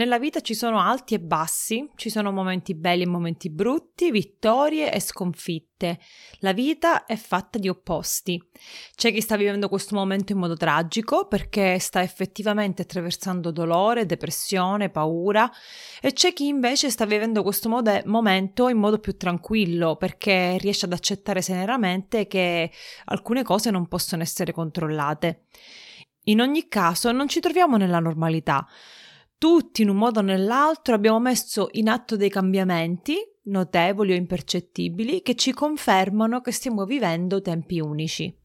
Nella vita ci sono alti e bassi, ci sono momenti belli e momenti brutti, vittorie e sconfitte. La vita è fatta di opposti. C'è chi sta vivendo questo momento in modo tragico perché sta effettivamente attraversando dolore, depressione, paura, e c'è chi invece sta vivendo questo momento in modo più tranquillo perché riesce ad accettare serenamente che alcune cose non possono essere controllate. In ogni caso non ci troviamo nella normalità. Tutti in un modo o nell'altro abbiamo messo in atto dei cambiamenti, notevoli o impercettibili, che ci confermano che stiamo vivendo tempi unici.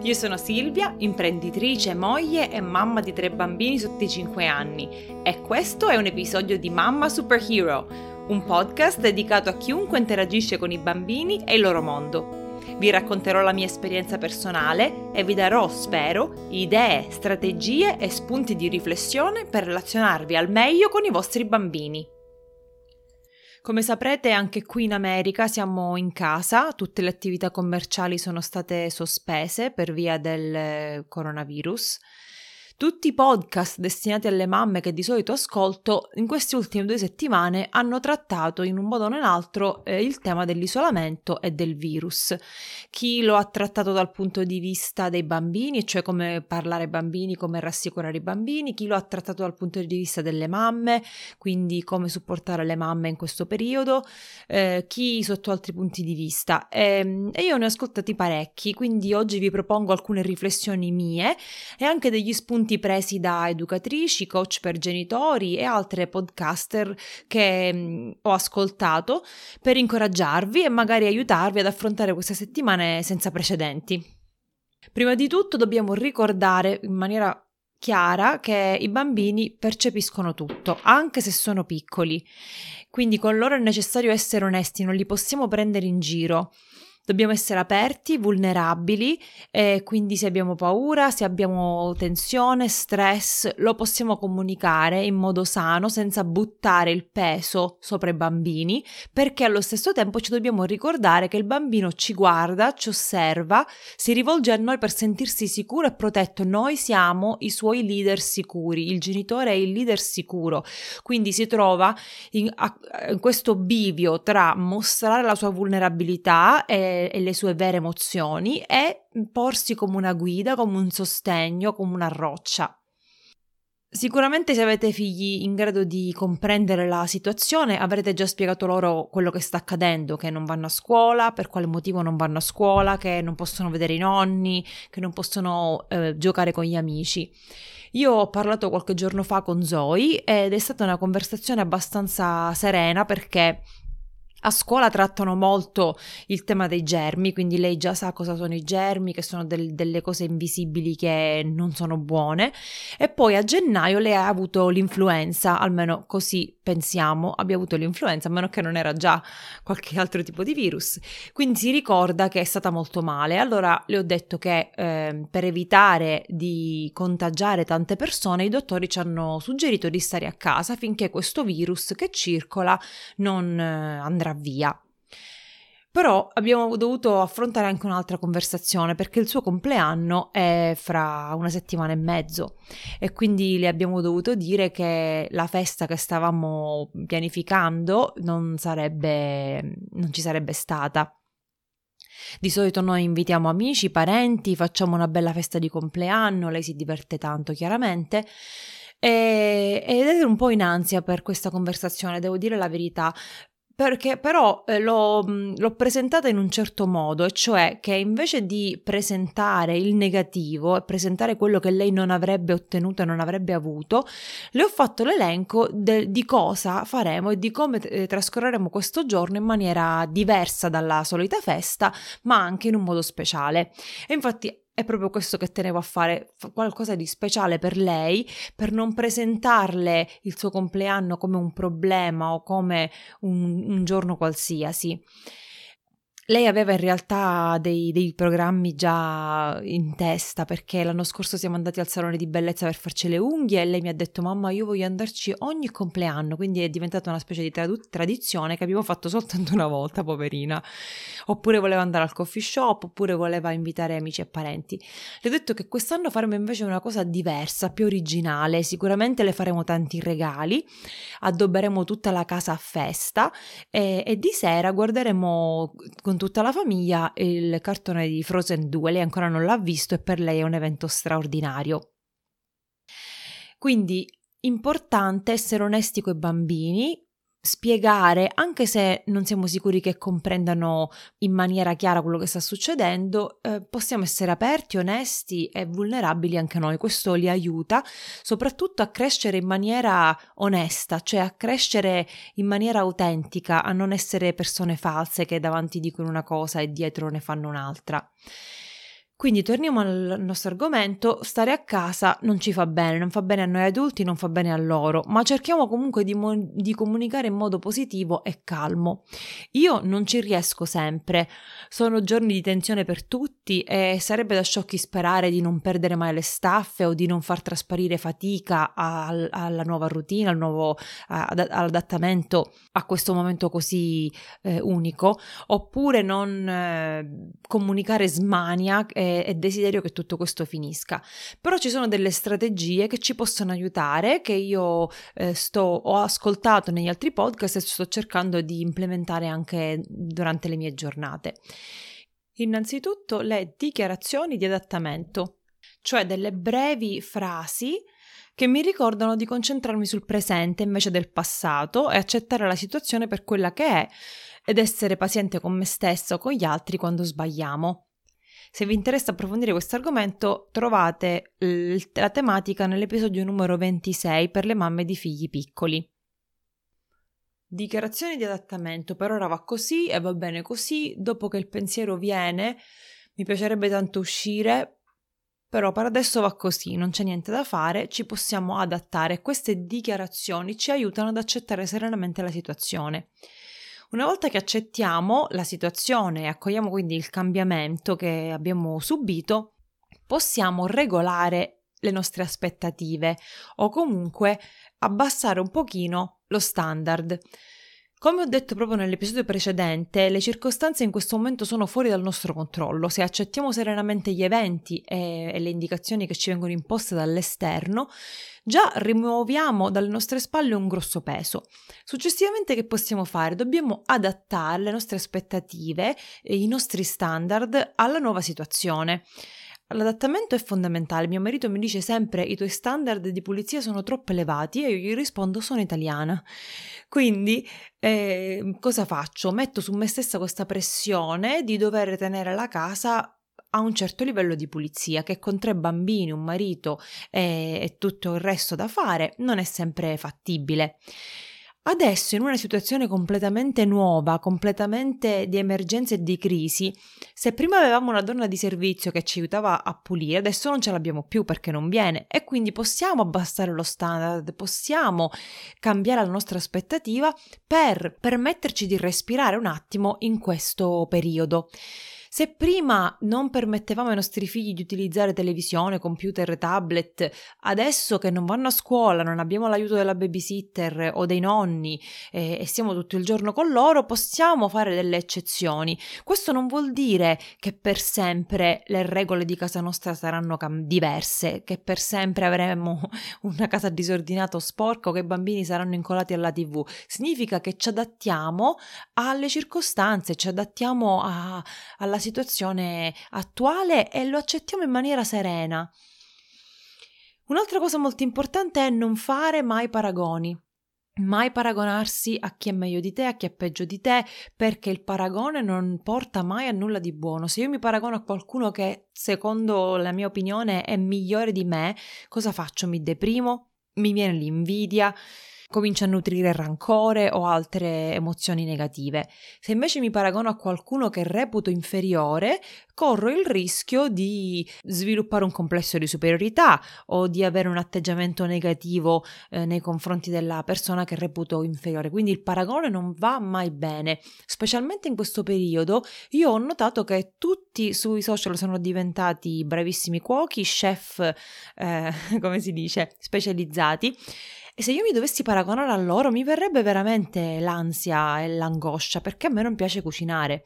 Io sono Silvia, imprenditrice, moglie e mamma di 3 bambini sotto i 5 anni e questo è un episodio di Mamma Superhero, un podcast dedicato a chiunque interagisce con i bambini e il loro mondo. Vi racconterò la mia esperienza personale e vi darò, spero, idee, strategie e spunti di riflessione per relazionarvi al meglio con i vostri bambini. Come saprete, anche qui in America siamo in casa, tutte le attività commerciali sono state sospese per via del coronavirus. Tutti i podcast destinati alle mamme che di solito ascolto in queste ultime 2 settimane hanno trattato in un modo o nell'altro il tema dell'isolamento e del virus. Chi lo ha trattato dal punto di vista dei bambini, cioè come parlare ai bambini, come rassicurare i bambini, chi lo ha trattato dal punto di vista delle mamme, quindi come supportare le mamme in questo periodo, chi sotto altri punti di vista. E io ne ho ascoltati parecchi, quindi oggi vi propongo alcune riflessioni mie e anche degli spunti presi da educatrici, coach per genitori e altre podcaster che ho ascoltato per incoraggiarvi e magari aiutarvi ad affrontare queste settimane senza precedenti. Prima di tutto dobbiamo ricordare in maniera chiara che i bambini percepiscono tutto, anche se sono piccoli, quindi con loro è necessario essere onesti, non li possiamo prendere in giro. Dobbiamo essere aperti, vulnerabili, e quindi se abbiamo paura, se abbiamo tensione, stress, lo possiamo comunicare in modo sano senza buttare il peso sopra i bambini, perché allo stesso tempo ci dobbiamo ricordare che il bambino ci guarda, ci osserva, si rivolge a noi per sentirsi sicuro e protetto. Noi siamo i suoi leader sicuri, il genitore è il leader sicuro, quindi si trova in questo bivio tra mostrare la sua vulnerabilità e le sue vere emozioni e porsi come una guida, come un sostegno, come una roccia. Sicuramente se avete figli in grado di comprendere la situazione avrete già spiegato loro quello che sta accadendo, che non vanno a scuola, per quale motivo non vanno a scuola, che non possono vedere i nonni, che non possono giocare con gli amici. Io ho parlato qualche giorno fa con Zoe ed è stata una conversazione abbastanza serena perché a scuola trattano molto il tema dei germi, quindi lei già sa cosa sono i germi, che sono delle cose invisibili che non sono buone, e poi a gennaio lei ha avuto l'influenza, almeno così pensiamo abbia avuto l'influenza, a meno che non era già qualche altro tipo di virus, quindi si ricorda che è stata molto male. Allora le ho detto che per evitare di contagiare tante persone i dottori ci hanno suggerito di stare a casa finché questo virus che circola non andrà via. Però abbiamo dovuto affrontare anche un'altra conversazione perché il suo compleanno è fra 1 settimana e mezzo e quindi le abbiamo dovuto dire che la festa che stavamo pianificando non ci sarebbe stata. Di solito noi invitiamo amici, parenti, facciamo una bella festa di compleanno, lei si diverte tanto chiaramente. Ed è un po' in ansia per questa conversazione, devo dire la verità. Perché però l'ho presentata in un certo modo, e cioè che invece di presentare il negativo e presentare quello che lei non avrebbe ottenuto e non avrebbe avuto, le ho fatto l'elenco di cosa faremo e di come trascorreremo questo giorno in maniera diversa dalla solita festa, ma anche in un modo speciale. E infatti è proprio questo che tenevo a fare, qualcosa di speciale per lei, per non presentarle il suo compleanno come un problema o come un giorno qualsiasi. Lei aveva in realtà dei programmi già in testa, perché l'anno scorso siamo andati al salone di bellezza per farci le unghie e lei mi ha detto: mamma, io voglio andarci ogni compleanno, quindi è diventata una specie di tradizione che abbiamo fatto soltanto una volta, poverina. Oppure voleva andare al coffee shop, oppure voleva invitare amici e parenti. Le ho detto che quest'anno faremo invece una cosa diversa, più originale. Sicuramente le faremo tanti regali, addobberemo tutta la casa a festa e di sera guarderemo con tutta la famiglia il cartone di Frozen 2, lei ancora non l'ha visto e per lei è un evento straordinario. Quindi importante essere onesti coi bambini, spiegare, anche se non siamo sicuri che comprendano in maniera chiara quello che sta succedendo, possiamo essere aperti, onesti e vulnerabili anche noi. Questo li aiuta soprattutto a crescere in maniera onesta, cioè a crescere in maniera autentica, a non essere persone false che davanti dicono una cosa e dietro ne fanno un'altra. Quindi torniamo al nostro argomento: stare a casa non ci fa bene, non fa bene a noi adulti, non fa bene a loro, ma cerchiamo comunque di comunicare in modo positivo e calmo. Io non ci riesco sempre, sono giorni di tensione per tutti e sarebbe da sciocchi sperare di non perdere mai le staffe o di non far trasparire fatica alla nuova routine, al nuovo adattamento a questo momento così unico, oppure non comunicare smania e desiderio che tutto questo finisca. Però ci sono delle strategie che ci possono aiutare, che io ho ascoltato negli altri podcast e sto cercando di implementare anche durante le mie giornate. Innanzitutto le dichiarazioni di adattamento, cioè delle brevi frasi che mi ricordano di concentrarmi sul presente invece del passato e accettare la situazione per quella che è ed essere paziente con me stessa o con gli altri quando sbagliamo. Se vi interessa approfondire questo argomento, trovate la tematica nell'episodio numero 26 per le mamme di figli piccoli. Dichiarazioni di adattamento: per ora va così e va bene così, dopo che il pensiero viene, mi piacerebbe tanto uscire, però per adesso va così, non c'è niente da fare, ci possiamo adattare. Queste dichiarazioni ci aiutano ad accettare serenamente la situazione. Una volta che accettiamo la situazione e accogliamo quindi il cambiamento che abbiamo subito, possiamo regolare le nostre aspettative o comunque abbassare un pochino lo standard. Come ho detto proprio nell'episodio precedente, le circostanze in questo momento sono fuori dal nostro controllo. Se accettiamo serenamente gli eventi e le indicazioni che ci vengono imposte dall'esterno, già rimuoviamo dalle nostre spalle un grosso peso. Successivamente che possiamo fare? Dobbiamo adattare le nostre aspettative e i nostri standard alla nuova situazione. L'adattamento è fondamentale. Mio marito mi dice sempre: i tuoi standard di pulizia sono troppo elevati, e io gli rispondo: sono italiana. Quindi cosa faccio? Metto su me stessa questa pressione di dover tenere la casa a un certo livello di pulizia, che con 3 bambini, un marito e tutto il resto da fare non è sempre fattibile. Adesso, in una situazione completamente nuova, completamente di emergenza e di crisi, se prima avevamo una donna di servizio che ci aiutava a pulire, adesso non ce l'abbiamo più perché non viene, e quindi possiamo abbassare lo standard, possiamo cambiare la nostra aspettativa per permetterci di respirare un attimo in questo periodo. Se prima non permettevamo ai nostri figli di utilizzare televisione, computer, tablet, adesso che non vanno a scuola, non abbiamo l'aiuto della babysitter o dei nonni e siamo tutto il giorno con loro, possiamo fare delle eccezioni. Questo non vuol dire che per sempre le regole di casa nostra saranno diverse, che per sempre avremo una casa disordinata o sporca o che i bambini saranno incollati alla TV. Significa che ci adattiamo alle circostanze, ci adattiamo alla situazione attuale e lo accettiamo in maniera serena. Un'altra cosa molto importante è non fare mai paragoni, mai paragonarsi a chi è meglio di te, a chi è peggio di te, perché il paragone non porta mai a nulla di buono. Se io mi paragono a qualcuno che secondo la mia opinione è migliore di me, cosa faccio? Mi deprimo, mi viene l'invidia, comincia a nutrire rancore o altre emozioni negative. Se invece mi paragono a qualcuno che reputo inferiore, corro il rischio di sviluppare un complesso di superiorità o di avere un atteggiamento negativo nei confronti della persona che reputo inferiore. Quindi il paragone non va mai bene, specialmente in questo periodo. Io ho notato che tutti sui social sono diventati bravissimi cuochi, chef, come si dice, specializzati. E se io mi dovessi paragonare a loro mi verrebbe veramente l'ansia e l'angoscia, perché a me non piace cucinare.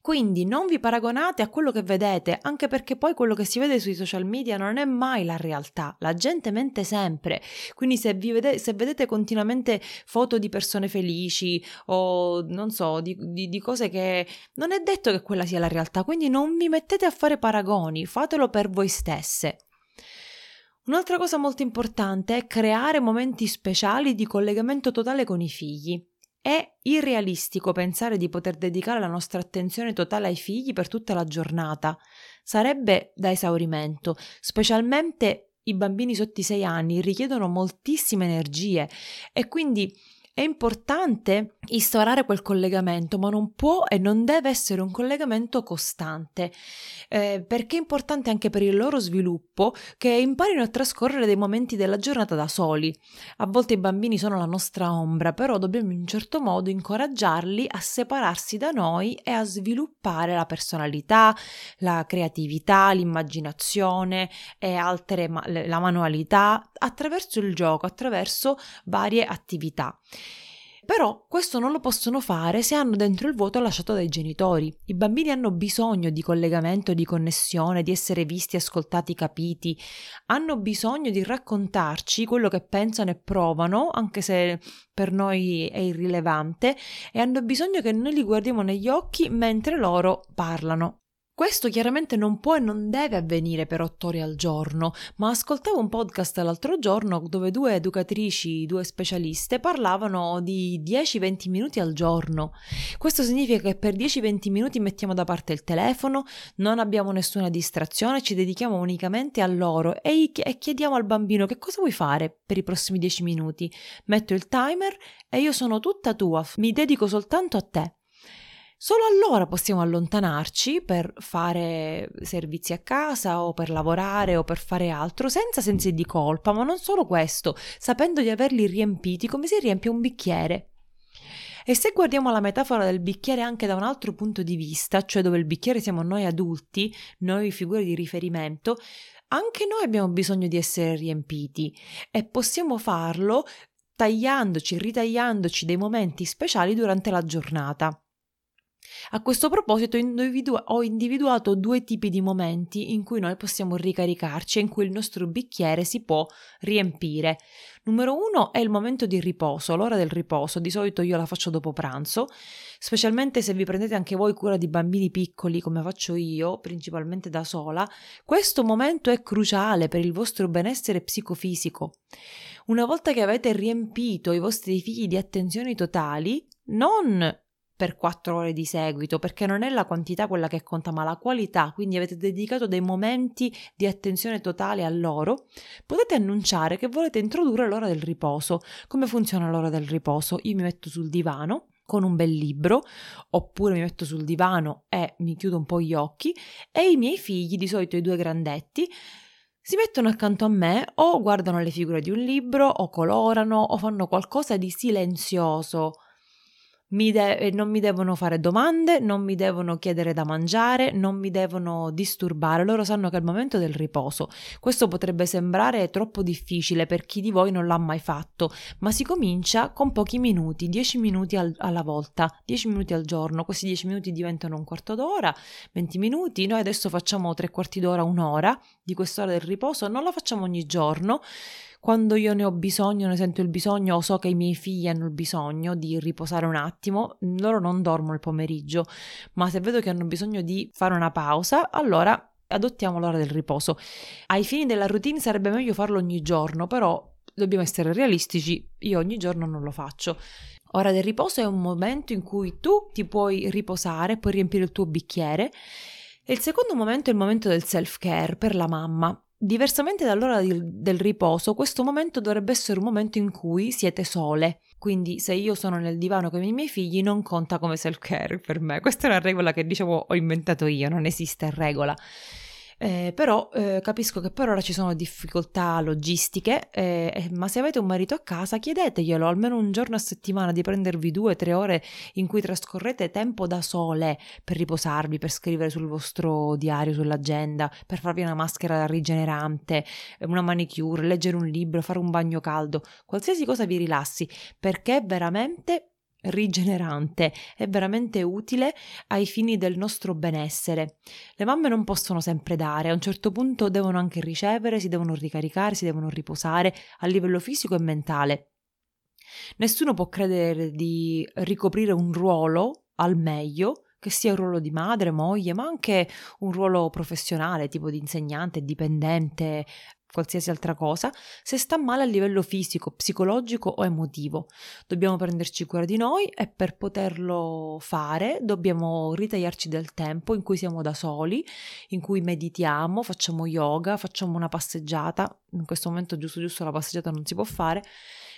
Quindi non vi paragonate a quello che vedete, anche perché poi quello che si vede sui social media non è mai la realtà, la gente mente sempre. Quindi se vedete continuamente foto di persone felici o non so, di cose che non è detto che quella sia la realtà, quindi non vi mettete a fare paragoni, fatelo per voi stesse. Un'altra cosa molto importante è creare momenti speciali di collegamento totale con i figli. È irrealistico pensare di poter dedicare la nostra attenzione totale ai figli per tutta la giornata. Sarebbe da esaurimento, specialmente i bambini sotto i 6 anni richiedono moltissime energie e quindi è importante instaurare quel collegamento, ma non può e non deve essere un collegamento costante, perché è importante anche per il loro sviluppo che imparino a trascorrere dei momenti della giornata da soli. A volte i bambini sono la nostra ombra, però dobbiamo in un certo modo incoraggiarli a separarsi da noi e a sviluppare la personalità, la creatività, l'immaginazione e altre la manualità attraverso il gioco, attraverso varie attività. Però questo non lo possono fare se hanno dentro il vuoto lasciato dai genitori. I bambini hanno bisogno di collegamento, di connessione, di essere visti, ascoltati, capiti. Hanno bisogno di raccontarci quello che pensano e provano, anche se per noi è irrilevante, e hanno bisogno che noi li guardiamo negli occhi mentre loro parlano. Questo chiaramente non può e non deve avvenire per 8 ore al giorno, ma ascoltavo un podcast l'altro giorno dove due educatrici, due specialiste, parlavano di 10-20 minuti al giorno. Questo significa che per 10-20 minuti mettiamo da parte il telefono, non abbiamo nessuna distrazione, ci dedichiamo unicamente a loro e chiediamo al bambino: che cosa vuoi fare per i prossimi 10 minuti? Metto il timer e io sono tutta tua, mi dedico soltanto a te. Solo allora possiamo allontanarci per fare servizi a casa o per lavorare o per fare altro senza sensi di colpa, ma non solo questo, sapendo di averli riempiti come si riempie un bicchiere. E se guardiamo la metafora del bicchiere anche da un altro punto di vista, cioè dove il bicchiere siamo noi adulti, noi figure di riferimento, anche noi abbiamo bisogno di essere riempiti e possiamo farlo tagliandoci, ritagliandoci dei momenti speciali durante la giornata. A questo proposito ho individuato due tipi di momenti in cui noi possiamo ricaricarci e in cui il nostro bicchiere si può riempire. Numero 1 è il momento di riposo, l'ora del riposo, di solito io la faccio dopo pranzo, specialmente se vi prendete anche voi cura di bambini piccoli come faccio io, principalmente da sola. Questo momento è cruciale per il vostro benessere psicofisico. Una volta che avete riempito i vostri figli di attenzioni totali, non per 4 ore di seguito, perché non è la quantità quella che conta ma la qualità, quindi avete dedicato dei momenti di attenzione totale a loro, potete annunciare che volete introdurre l'ora del riposo. Come funziona l'ora del riposo? Io mi metto sul divano con un bel libro, oppure mi metto sul divano e mi chiudo un po' gli occhi e i miei figli, di solito i due grandetti, si mettono accanto a me o guardano le figure di un libro o colorano o fanno qualcosa di silenzioso. Non mi devono fare domande, non mi devono chiedere da mangiare, non mi devono disturbare, loro sanno che è il momento del riposo. Questo potrebbe sembrare troppo difficile per chi di voi non l'ha mai fatto, ma si comincia con pochi minuti, 10 minuti alla volta, 10 minuti al giorno, questi 10 minuti diventano un quarto d'ora, 20 minuti, noi adesso facciamo 3/4 d'ora, un'ora di quest'ora del riposo, non la facciamo ogni giorno. Quando io ne ho bisogno, ne sento il bisogno o so che i miei figli hanno il bisogno di riposare un attimo, loro non dormono il pomeriggio, ma se vedo che hanno bisogno di fare una pausa, allora adottiamo l'ora del riposo. Ai fini della routine sarebbe meglio farlo ogni giorno, però dobbiamo essere realistici, io ogni giorno non lo faccio. Ora del riposo è un momento in cui tu ti puoi riposare, puoi riempire il tuo bicchiere. E il secondo momento è il momento del self-care per la mamma. Diversamente dall'ora del riposo, questo momento dovrebbe essere un momento in cui siete sole. Quindi se io sono nel divano con i miei figli non conta come self-care per me. Questa è una regola che, diciamo, ho inventato io, non esiste regola. Però capisco che per ora ci sono difficoltà logistiche, ma se avete un marito a casa chiedeteglielo almeno un giorno a settimana di prendervi 2 o 3 ore in cui trascorrete tempo da sole per riposarvi, per scrivere sul vostro diario, sull'agenda, per farvi una maschera rigenerante, una manicure, leggere un libro, fare un bagno caldo, qualsiasi cosa vi rilassi, perché è veramente rigenerante, è veramente utile ai fini del nostro benessere. Le mamme non possono sempre dare, a un certo punto devono anche ricevere, si devono ricaricare, si devono riposare a livello fisico e mentale. Nessuno può credere di ricoprire un ruolo al meglio, che sia un ruolo di madre, moglie, ma anche un ruolo professionale, tipo di insegnante, dipendente, qualsiasi altra cosa, se sta male a livello fisico, psicologico o emotivo. Dobbiamo prenderci cura di noi e per poterlo fare dobbiamo ritagliarci del tempo in cui siamo da soli, in cui meditiamo, facciamo yoga, facciamo una passeggiata. In questo momento giusto la passeggiata non si può fare.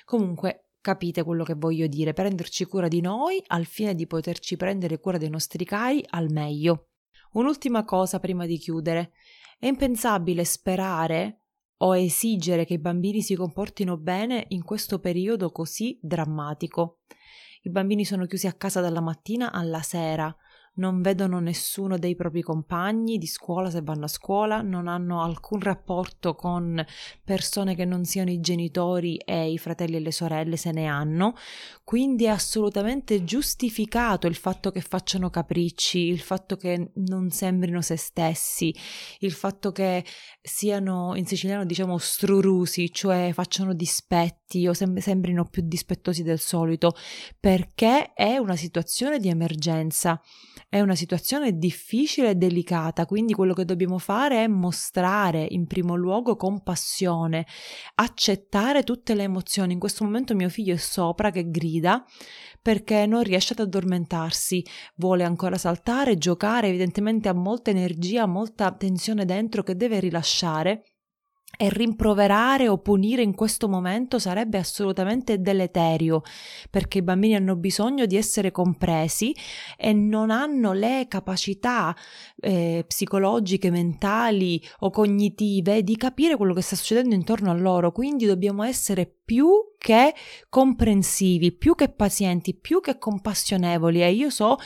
Comunque capite quello che voglio dire, prenderci cura di noi al fine di poterci prendere cura dei nostri cari al meglio. Un'ultima cosa prima di chiudere. È impensabile sperare o esigere che i bambini si comportino bene in questo periodo così drammatico. I bambini sono chiusi a casa dalla mattina alla sera, non vedono nessuno dei propri compagni di scuola se vanno a scuola, non hanno alcun rapporto con persone che non siano i genitori e i fratelli e le sorelle se ne hanno, quindi è assolutamente giustificato il fatto che facciano capricci, il fatto che non sembrino se stessi, il fatto che siano, in siciliano diciamo, strurusi, cioè facciano dispetti o sembrino più dispettosi del solito, perché è una situazione di emergenza. È una situazione difficile e delicata, quindi quello che dobbiamo fare è mostrare in primo luogo compassione, accettare tutte le emozioni. In questo momento mio figlio è sopra che grida perché non riesce ad addormentarsi, vuole ancora saltare, giocare, evidentemente ha molta energia, molta tensione dentro che deve rilasciare. E rimproverare o punire in questo momento sarebbe assolutamente deleterio, perché i bambini hanno bisogno di essere compresi e non hanno le capacità psicologiche, mentali o cognitive di capire quello che sta succedendo intorno a loro, quindi dobbiamo essere più che comprensivi, più che pazienti, più che compassionevoli. E io so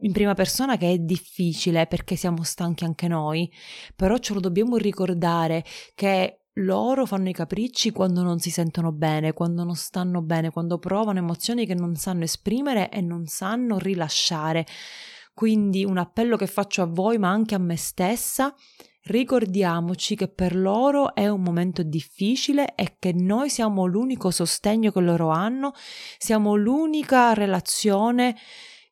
in prima persona che è difficile perché siamo stanchi anche noi, però ce lo dobbiamo ricordare che loro fanno i capricci quando non si sentono bene, quando non stanno bene, quando provano emozioni che non sanno esprimere e non sanno rilasciare. Quindi un appello che faccio a voi, ma anche a me stessa: ricordiamoci che per loro è un momento difficile e che noi siamo l'unico sostegno che loro hanno, siamo l'unica relazione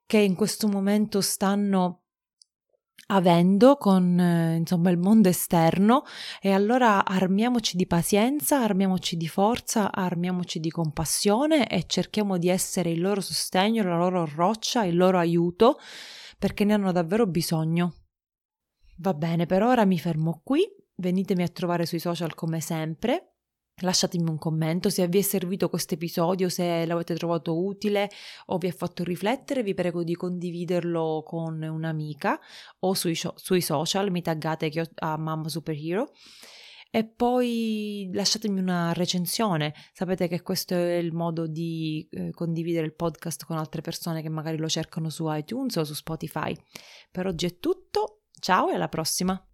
che in questo momento stanno avendo con il mondo esterno, e allora armiamoci di pazienza, armiamoci di forza, armiamoci di compassione e cerchiamo di essere il loro sostegno, la loro roccia, il loro aiuto, perché ne hanno davvero bisogno. Va bene, per ora mi fermo qui, venitemi a trovare sui social come sempre, lasciatemi un commento se vi è servito questo episodio, se l'avete trovato utile o vi ha fatto riflettere, vi prego di condividerlo con un'amica o sui social, mi taggate a Mamma Superhero. E poi lasciatemi una recensione, sapete che questo è il modo di condividere il podcast con altre persone che magari lo cercano su iTunes o su Spotify. Per oggi è tutto. Ciao e alla prossima!